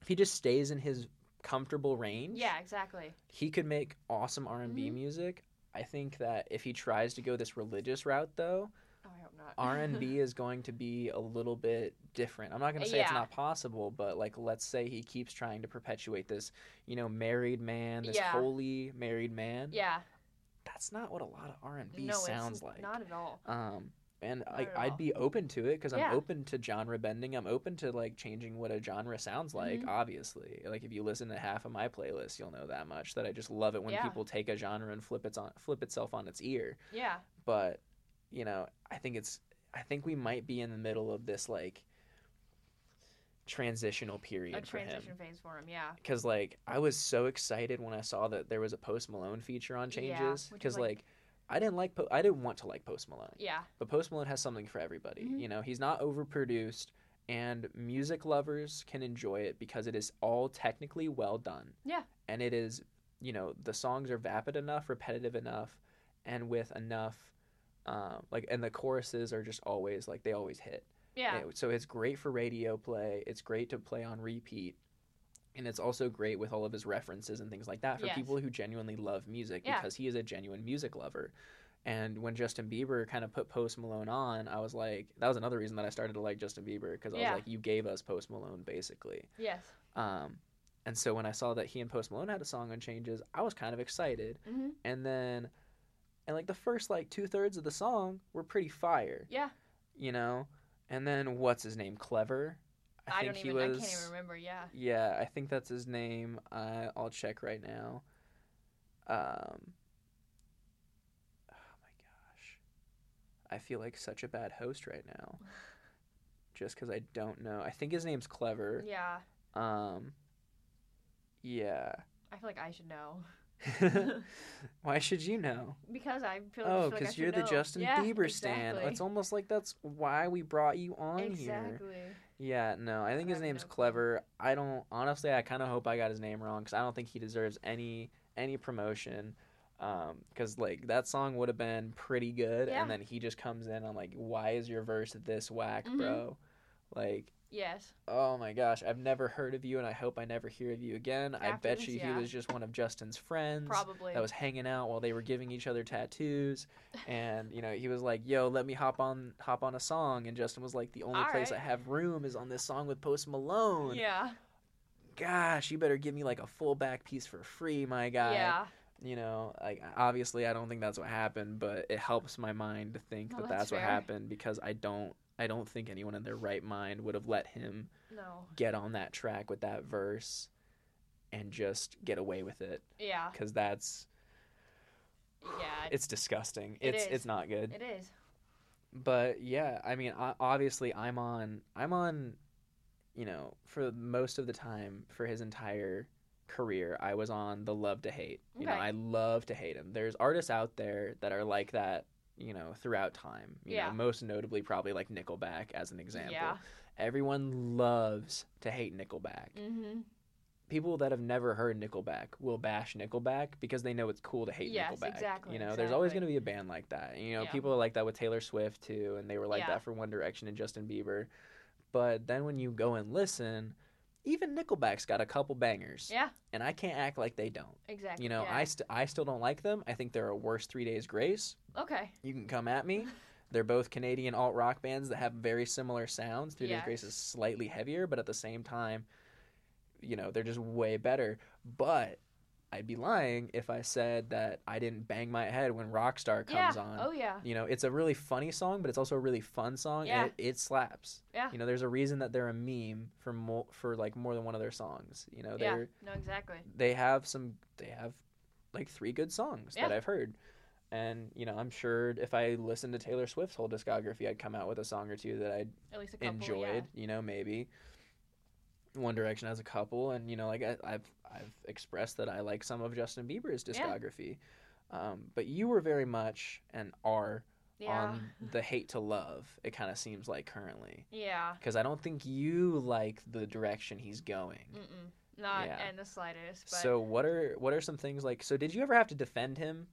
if he just stays in his comfortable range. Yeah, exactly. He could make awesome R and B mm-hmm. music. I think that if he tries to go this religious route, though, oh, I hope not. R and B is going to be a little bit different. I'm not going to say yeah. it's not possible, but like, let's say he keeps trying to perpetuate this, you know, married man, this yeah. holy married man. Yeah. That's not what a lot of R and B no, sounds it's like. Not at all. Um, and I, I'd all. be open to it because yeah. I'm open to genre bending. I'm open to, like, changing what a genre sounds like, mm-hmm. obviously. Like, if you listen to half of my playlist, you'll know that much, that I just love it when yeah. people take a genre and flip its on, flip itself on its ear. Yeah. But, you know, I think it's I think we might be in the middle of this, like, transitional period a for him. A transition phase for him, yeah. Because, like, I was so excited when I saw that there was a Post Malone feature on Changes. Because, yeah, like... like I didn't like. Po- I didn't want to like Post Malone. Yeah. But Post Malone has something for everybody. Mm-hmm. You know, he's not overproduced, and music lovers can enjoy it because it is all technically well done. Yeah. And it is, you know, the songs are vapid enough, repetitive enough, and with enough, um, like, and the choruses are just always like they always hit. Yeah. It, so it's great for radio play. It's great to play on repeat. And it's also great with all of his references and things like that for yes. people who genuinely love music yeah. because he is a genuine music lover. And when Justin Bieber kind of put Post Malone on, I was like, that was another reason that I started to like Justin Bieber because I yeah. was like, you gave us Post Malone, basically. Yes. Um, and so when I saw that he and Post Malone had a song on Changes, I was kind of excited. Mm-hmm. And then, and like the first like two thirds of the song were pretty fire. Yeah. You know? And then what's his name? Clever. I, I don't even, was, I can't even remember, yeah. Yeah, I think that's his name. Uh, I'll check right now. Um, oh, my gosh. I feel like such a bad host right now. Just because I don't know. I think his name's Clever. Yeah. Um. Yeah. I feel like I should know. Why should you know? Because I feel like, oh, because like you're know. the Justin yeah, Bieber exactly. stan. It's almost like that's why we brought you on exactly. here. Exactly. Yeah, no, I think his name's Clever. I don't, honestly, I kind of hope I got his name wrong because I don't think he deserves any any promotion because, um, like, that song would have been pretty good, yeah. and then he just comes in on, like, why is your verse this whack, mm-hmm. bro? Like, yes. Oh, my gosh, I've never heard of you, and I hope I never hear of you again. After I bet this, you yeah. he was just one of Justin's friends. Probably. That was hanging out while they were giving each other tattoos, and, you know, he was like, yo, let me hop on hop on a song, and Justin was like, the only All place right. I have room is on this song with Post Malone. Yeah. Gosh, you better give me, like, a full back piece for free, my guy. Yeah. You know, like, obviously I don't think that's what happened, but it helps my mind to think well, that that's, that's what happened because I don't I don't think anyone in their right mind would have let him no. get on that track with that verse and just get away with it. Yeah. Because that's yeah, it, it's disgusting. It it's is. It's not good. It is. But yeah, I mean, obviously I'm on I'm on you know, for most of the time for his entire career, I was on the love to hate. Okay. You know, I love to hate him. There's artists out there that are like that, you know, throughout time. You yeah. know, most notably probably like Nickelback as an example. Yeah. Everyone loves to hate Nickelback. Mm-hmm. People that have never heard Nickelback will bash Nickelback because they know it's cool to hate yes, Nickelback. Yes, exactly. You know, exactly. there's always going to be a band like that. You know, yeah. people are like that with Taylor Swift too, and they were like yeah. that for One Direction and Justin Bieber. But then when you go and listen, even Nickelback's got a couple bangers. Yeah. And I can't act like they don't. Exactly. You know, yeah. I, st- I still don't like them. I think they're a worse Three Days Grace. Okay. You can come at me. They're both Canadian alt-rock bands that have very similar sounds. Three yeah. Days Grace is slightly heavier, but at the same time, you know, they're just way better. But I'd be lying if I said that I didn't bang my head when Rockstar comes yeah. on. Oh, yeah. You know, it's a really funny song, but it's also a really fun song, yeah. and it, it slaps. Yeah. You know, there's a reason that they're a meme for, mo- for like, more than one of their songs. You know, they're... Yeah, no, exactly. They have some... They have, like, three good songs yeah. that I've heard. And, you know, I'm sure if I listened to Taylor Swift's whole discography, I'd come out with a song or two that I'd At least a couple, enjoyed, yeah. you know, maybe. One Direction has a couple, and, you know, like, I, I've I've expressed that I like some of Justin Bieber's discography. Yeah. Um, but you were very much, and are, yeah. on the hate to love, it kind of seems like currently. Yeah. Because I don't think you like the direction he's going. Mm-mm. Not yeah. in the slightest. But... So what are, what are some things, like, so did you ever have to defend him?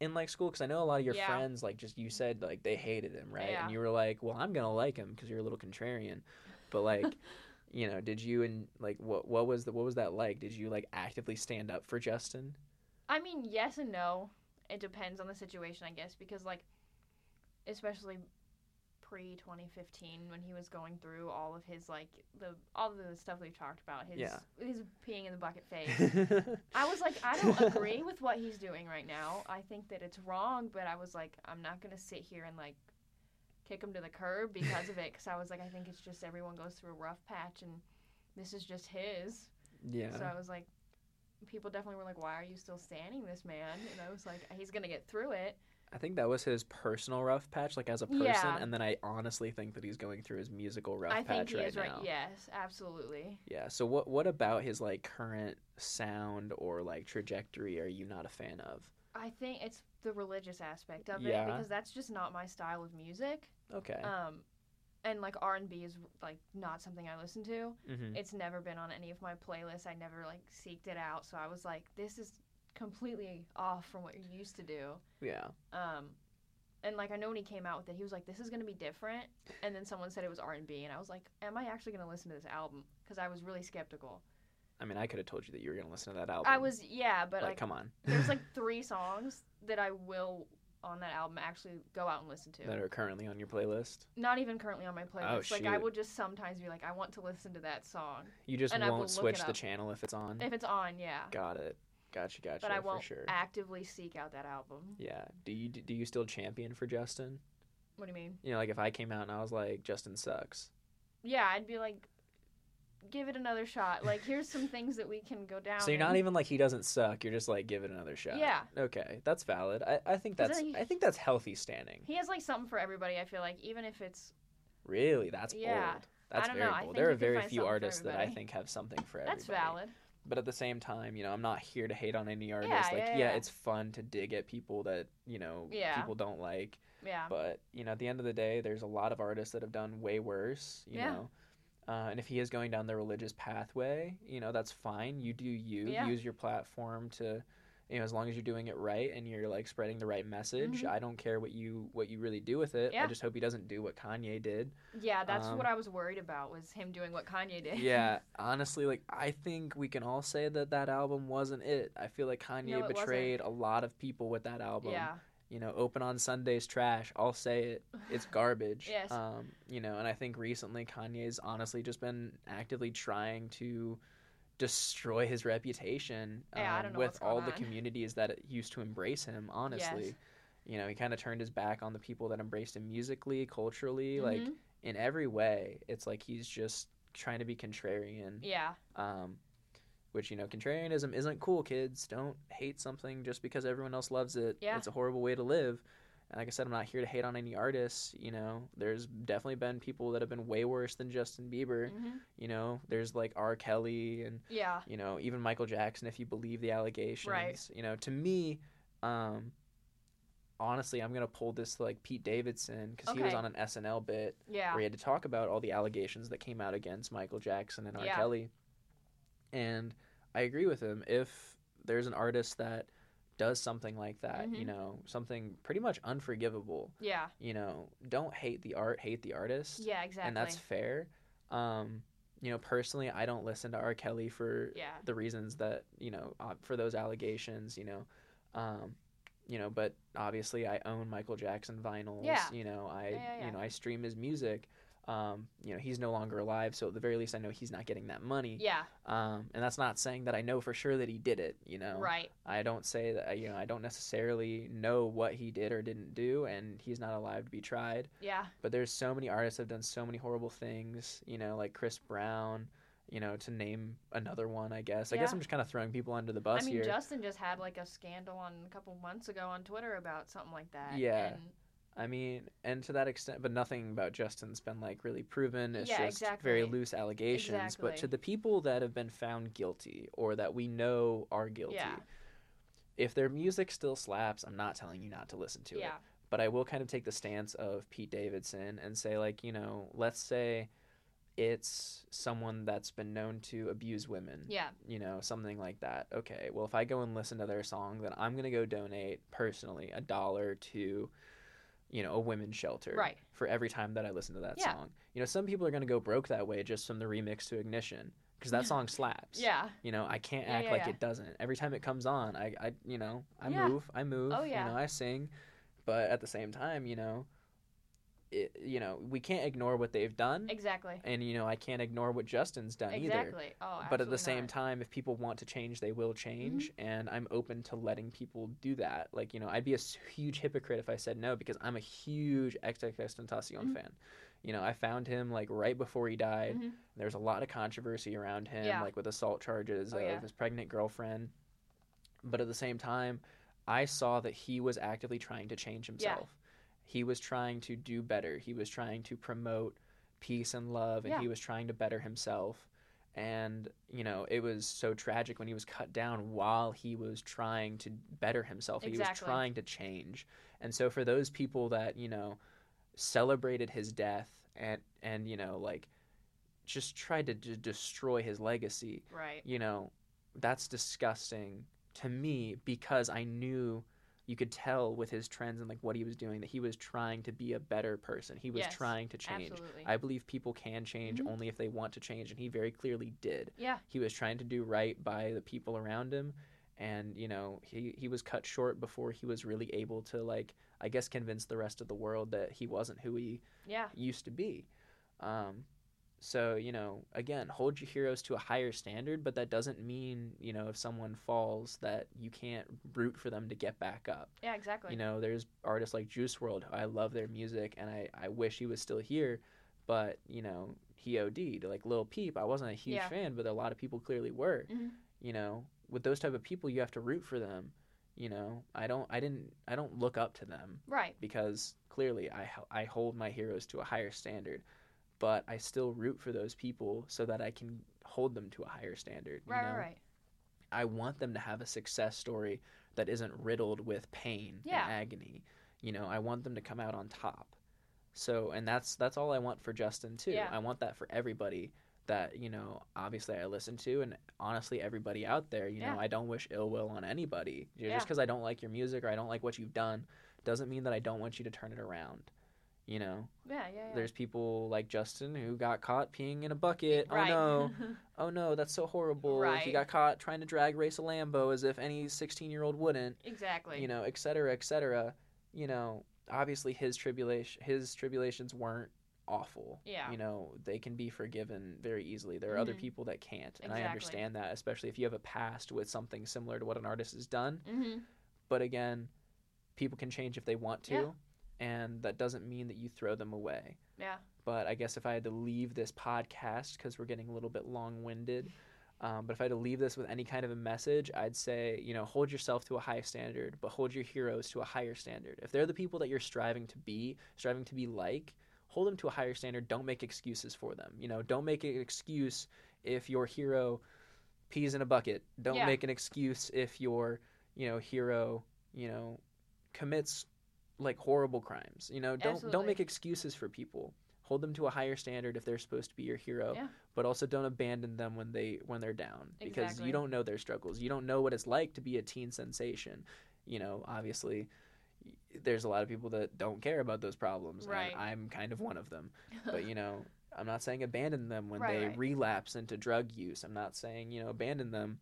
In, like, school? Because I know a lot of your yeah. friends, like, just you said, like, they hated him, right? Yeah. And you were like, well, I'm going to like him because you're a little contrarian. But, like, you know, did you, and, like, what what was the, what was that like? Did you, like, actively stand up for Justin? I mean, yes and no. It depends on the situation, I guess, because, like, especially pre twenty fifteen when he was going through all of his, like, the all of the stuff we've talked about, his yeah. his peeing in the bucket phase. I was like, I don't agree with what he's doing right now. I think that it's wrong, but I was like, I'm not going to sit here and, like, kick him to the curb because of it, because I was like, I think it's just everyone goes through a rough patch, and this is just his. Yeah. So I was like, people definitely were like, why are you still standing this man? And I was like, he's going to get through it. I think that was his personal rough patch, like, as a person, yeah. and then I honestly think that he's going through his musical rough I patch right is, now. I think he is, right? Yes, absolutely. Yeah, so what what about his, like, current sound or, like, trajectory are you not a fan of? I think it's the religious aspect of yeah. it, because that's just not my style of music. Okay. Um, and, like, R and B is, like, not something I listen to. Mm-hmm. It's never been on any of my playlists. I never, like, seeked it out, so I was like, this is... completely off from what you're used to do. Yeah. Um, and, like, I know when he came out with it, he was like, this is going to be different. And then someone said it was R and B, and I was like, am I actually going to listen to this album? Because I was really skeptical. I mean, I could have told you that you were going to listen to that album. I was, yeah, but, like, like come on. There's, like, three songs that I will, on that album, actually go out and listen to. That are currently on your playlist? Not even currently on my playlist. Oh, shoot. Like, I will just sometimes be like, I want to listen to that song. You just won't switch the channel if it's on? If it's on, yeah. Got it. Gotcha, gotcha. But I won't for sure. actively seek out that album. Yeah. Do you do you still champion for Justin? What do you mean? You know, like, if I came out and I was like, Justin sucks. Yeah, I'd be like, give it another shot. Like, here's some things that we can go down. So you're and... not even like he doesn't suck. You're just like, give it another shot. Yeah. Okay, that's valid. I, I think that's he, I think that's healthy standing. He has, like, something for everybody. I feel like, even if it's really that's yeah. bold. That's I don't very know. bold. There are very few artists that I think have something for everybody. That's valid. But at the same time, you know, I'm not here to hate on any artist. Yeah, like, yeah, yeah, yeah, it's fun to dig at people that, you know, yeah. people don't like. Yeah. But, you know, at the end of the day, there's a lot of artists that have done way worse, you yeah. know. Uh, and if he is going down the religious pathway, you know, that's fine. You do you. Yeah. Use your platform to, you know, as long as you're doing it right and you're, like, spreading the right message. Mm-hmm. I don't care what you what you really do with it. Yeah. I just hope he doesn't do what Kanye did. Yeah, that's um, what I was worried about, was him doing what Kanye did. Yeah, honestly, like, I think we can all say that that album wasn't it. I feel like Kanye no, betrayed wasn't. a lot of people with that album. Yeah. You know, Open on Sunday's trash. I'll say it. It's garbage. Yes. Um, you know, and I think recently Kanye's honestly just been actively trying to destroy his reputation um, yeah, with all the communities that used to embrace him, honestly. Yes. You know, he kind of turned his back on the people that embraced him musically, culturally, mm-hmm. like, in every way. It's like he's just trying to be contrarian. Yeah. Um, which, you know, contrarianism isn't cool, kids. Don't hate something just because everyone else loves it. Yeah. It's a horrible way to live. And like I said, I'm not here to hate on any artists, you know. There's definitely been people that have been way worse than Justin Bieber, mm-hmm. you know. There's, like, R. Kelly and, yeah. you know, even Michael Jackson, if you believe the allegations. Right. You know, to me, um, honestly, I'm going to pull this, like, Pete Davidson, because okay. he was on an S N L bit yeah. where he had to talk about all the allegations that came out against Michael Jackson and R. Yeah. Kelly. And I agree with him. If there's an artist that does something like that, mm-hmm. you know, something pretty much unforgivable. Yeah. You know, don't hate the art, hate the artist. Yeah, exactly. And that's fair. Um, you know, personally, I don't listen to R. Kelly for yeah. the reasons that, you know, for those allegations, you know, um, you know, but obviously I own Michael Jackson vinyls, yeah. you know, I, yeah, yeah, yeah. you know, I stream his music. Um, you know, he's no longer alive, so at the very least I know he's not getting that money. Yeah. Um, and that's not saying that I know for sure that he did it, you know. Right. I don't say that, you know, I don't necessarily know what he did or didn't do, and he's not alive to be tried. Yeah. But there's so many artists that have done so many horrible things, you know, like Chris Brown, you know, to name another one, I guess. I yeah. guess I'm just kind of throwing people under the bus here. I mean, here. Justin just had, like, a scandal on a couple months ago on Twitter about something like that. Yeah. And... I mean, and to that extent, but nothing about Justin's been, like, really proven. It's yeah, just exactly. very loose allegations. Exactly. But to the people that have been found guilty or that we know are guilty, yeah. if their music still slaps, I'm not telling you not to listen to yeah. it. But I will kind of take the stance of Pete Davidson and say, like, you know, let's say it's someone that's been known to abuse women. Yeah. You know, something like that. Okay, well, if I go and listen to their song, then I'm going to go donate, personally, a dollar to... you know, a women's shelter right. for every time that I listen to that yeah. song. You know, some people are going to go broke that way just from the remix to Ignition because that song slaps. Yeah. You know, I can't yeah, act yeah, like yeah. it doesn't. Every time it comes on, I, I you know, I yeah. move, I move, oh, yeah. you know, I sing. But at the same time, you know, it, you know, we can't ignore what they've done. Exactly. And, you know, I can't ignore what Justin's done exactly. either. Exactly. Oh, absolutely. But at the same not. time, if people want to change, they will change. Mm-hmm. And I'm open to letting people do that. Like, you know, I'd be a huge hypocrite if I said no, because I'm a huge XXXTentacion mm-hmm. fan. You know, I found him, like, right before he died. Mm-hmm. There was a lot of controversy around him, yeah. like, with assault charges oh, of yeah. his pregnant girlfriend. But at the same time, I saw that he was actively trying to change himself. Yeah. He was trying to do better. He was trying to promote peace and love, and yeah. he was trying to better himself. And, you know, it was so tragic when he was cut down while he was trying to better himself. Exactly. He was trying to change. And so for those people that, you know, celebrated his death and, and you know, like, just tried to d- destroy his legacy, right? You know, that's disgusting to me because I knew... you could tell with his trends and, like, what he was doing that he was trying to be a better person. He was yes, trying to change. Absolutely. I believe people can change mm-hmm. only if they want to change, and he very clearly did. Yeah. He was trying to do right by the people around him, and, you know, he, he was cut short before he was really able to, like, I guess convince the rest of the world that he wasn't who he yeah. used to be. Um, so, you know, again, hold your heroes to a higher standard, but that doesn't mean, you know, if someone falls that you can't root for them to get back up. Yeah, exactly. You know, there's artists like Juice world who I love their music, and I, I wish he was still here, but, you know, he O D'd. Like Lil Peep, I wasn't a huge yeah. fan, but a lot of people clearly were. Mm-hmm. You know, with those type of people, you have to root for them. You know, I don't, I didn't, I don't look up to them. Right. Because clearly I, I hold my heroes to a higher standard. But I still root for those people so that I can hold them to a higher standard. You right, know? right. I want them to have a success story that isn't riddled with pain yeah. and agony. You know, I want them to come out on top. So, and that's that's all I want for Justin too. Yeah. I want that for everybody that, you know, obviously I listen to, and honestly everybody out there. You yeah. know, I don't wish ill will on anybody. Just yeah. because I don't like your music or I don't like what you've done doesn't mean that I don't want you to turn it around. You know, yeah, yeah, yeah. There's people like Justin who got caught peeing in a bucket. Right. Oh, no. Oh, no, that's so horrible. Right. He got caught trying to drag race a Lambo as if any sixteen-year-old wouldn't. Exactly. You know, et cetera, et cetera. You know, obviously his tribulation, his tribulations weren't awful. Yeah. You know, they can be forgiven very easily. There are mm-hmm. other people that can't, and exactly. I understand that, especially if you have a past with something similar to what an artist has done. Mm-hmm. But, again, people can change if they want to. Yeah. And that doesn't mean that you throw them away. Yeah. But I guess if I had to leave this podcast, because we're getting a little bit long-winded, um, but if I had to leave this with any kind of a message, I'd say, you know, hold yourself to a high standard, but hold your heroes to a higher standard. If they're the people that you're striving to be, striving to be like, hold them to a higher standard. Don't make excuses for them. You know, don't make an excuse if your hero pees in a bucket. Don't yeah. make an excuse if your, you know, hero, you know, commits... like horrible crimes. You know, don't Absolutely. don't make excuses for people. Hold them to a higher standard if they're supposed to be your hero, yeah. but also don't abandon them when they when they're down, because exactly. you don't know their struggles. You don't know what it's like to be a teen sensation. You know, obviously there's a lot of people that don't care about those problems, right. and I'm kind of one of them. But, you know, I'm not saying abandon them when right, they right. relapse into drug use. I'm not saying, you know, abandon them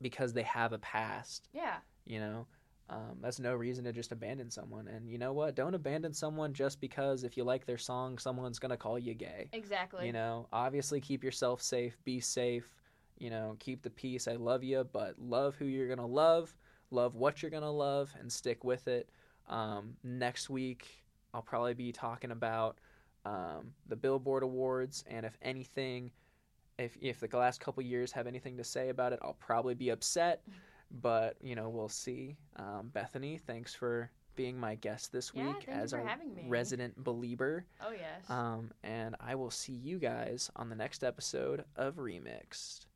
because they have a past. Yeah. You know, um, that's no reason to just abandon someone. And you know what? Don't abandon someone just because if you like their song, someone's going to call you gay. Exactly. You know, obviously keep yourself safe, be safe, you know, keep the peace. I love you, but love who you're going to love, love what you're going to love, and stick with it. Um, next week, I'll probably be talking about Um, the Billboard Awards, and if anything, if if the last couple years have anything to say about it, I'll probably be upset, but you know, we'll see. Um, Bethany, thanks for being my guest this yeah, week as our resident Belieber. Oh yes. Um, and I will see you guys on the next episode of Remixed.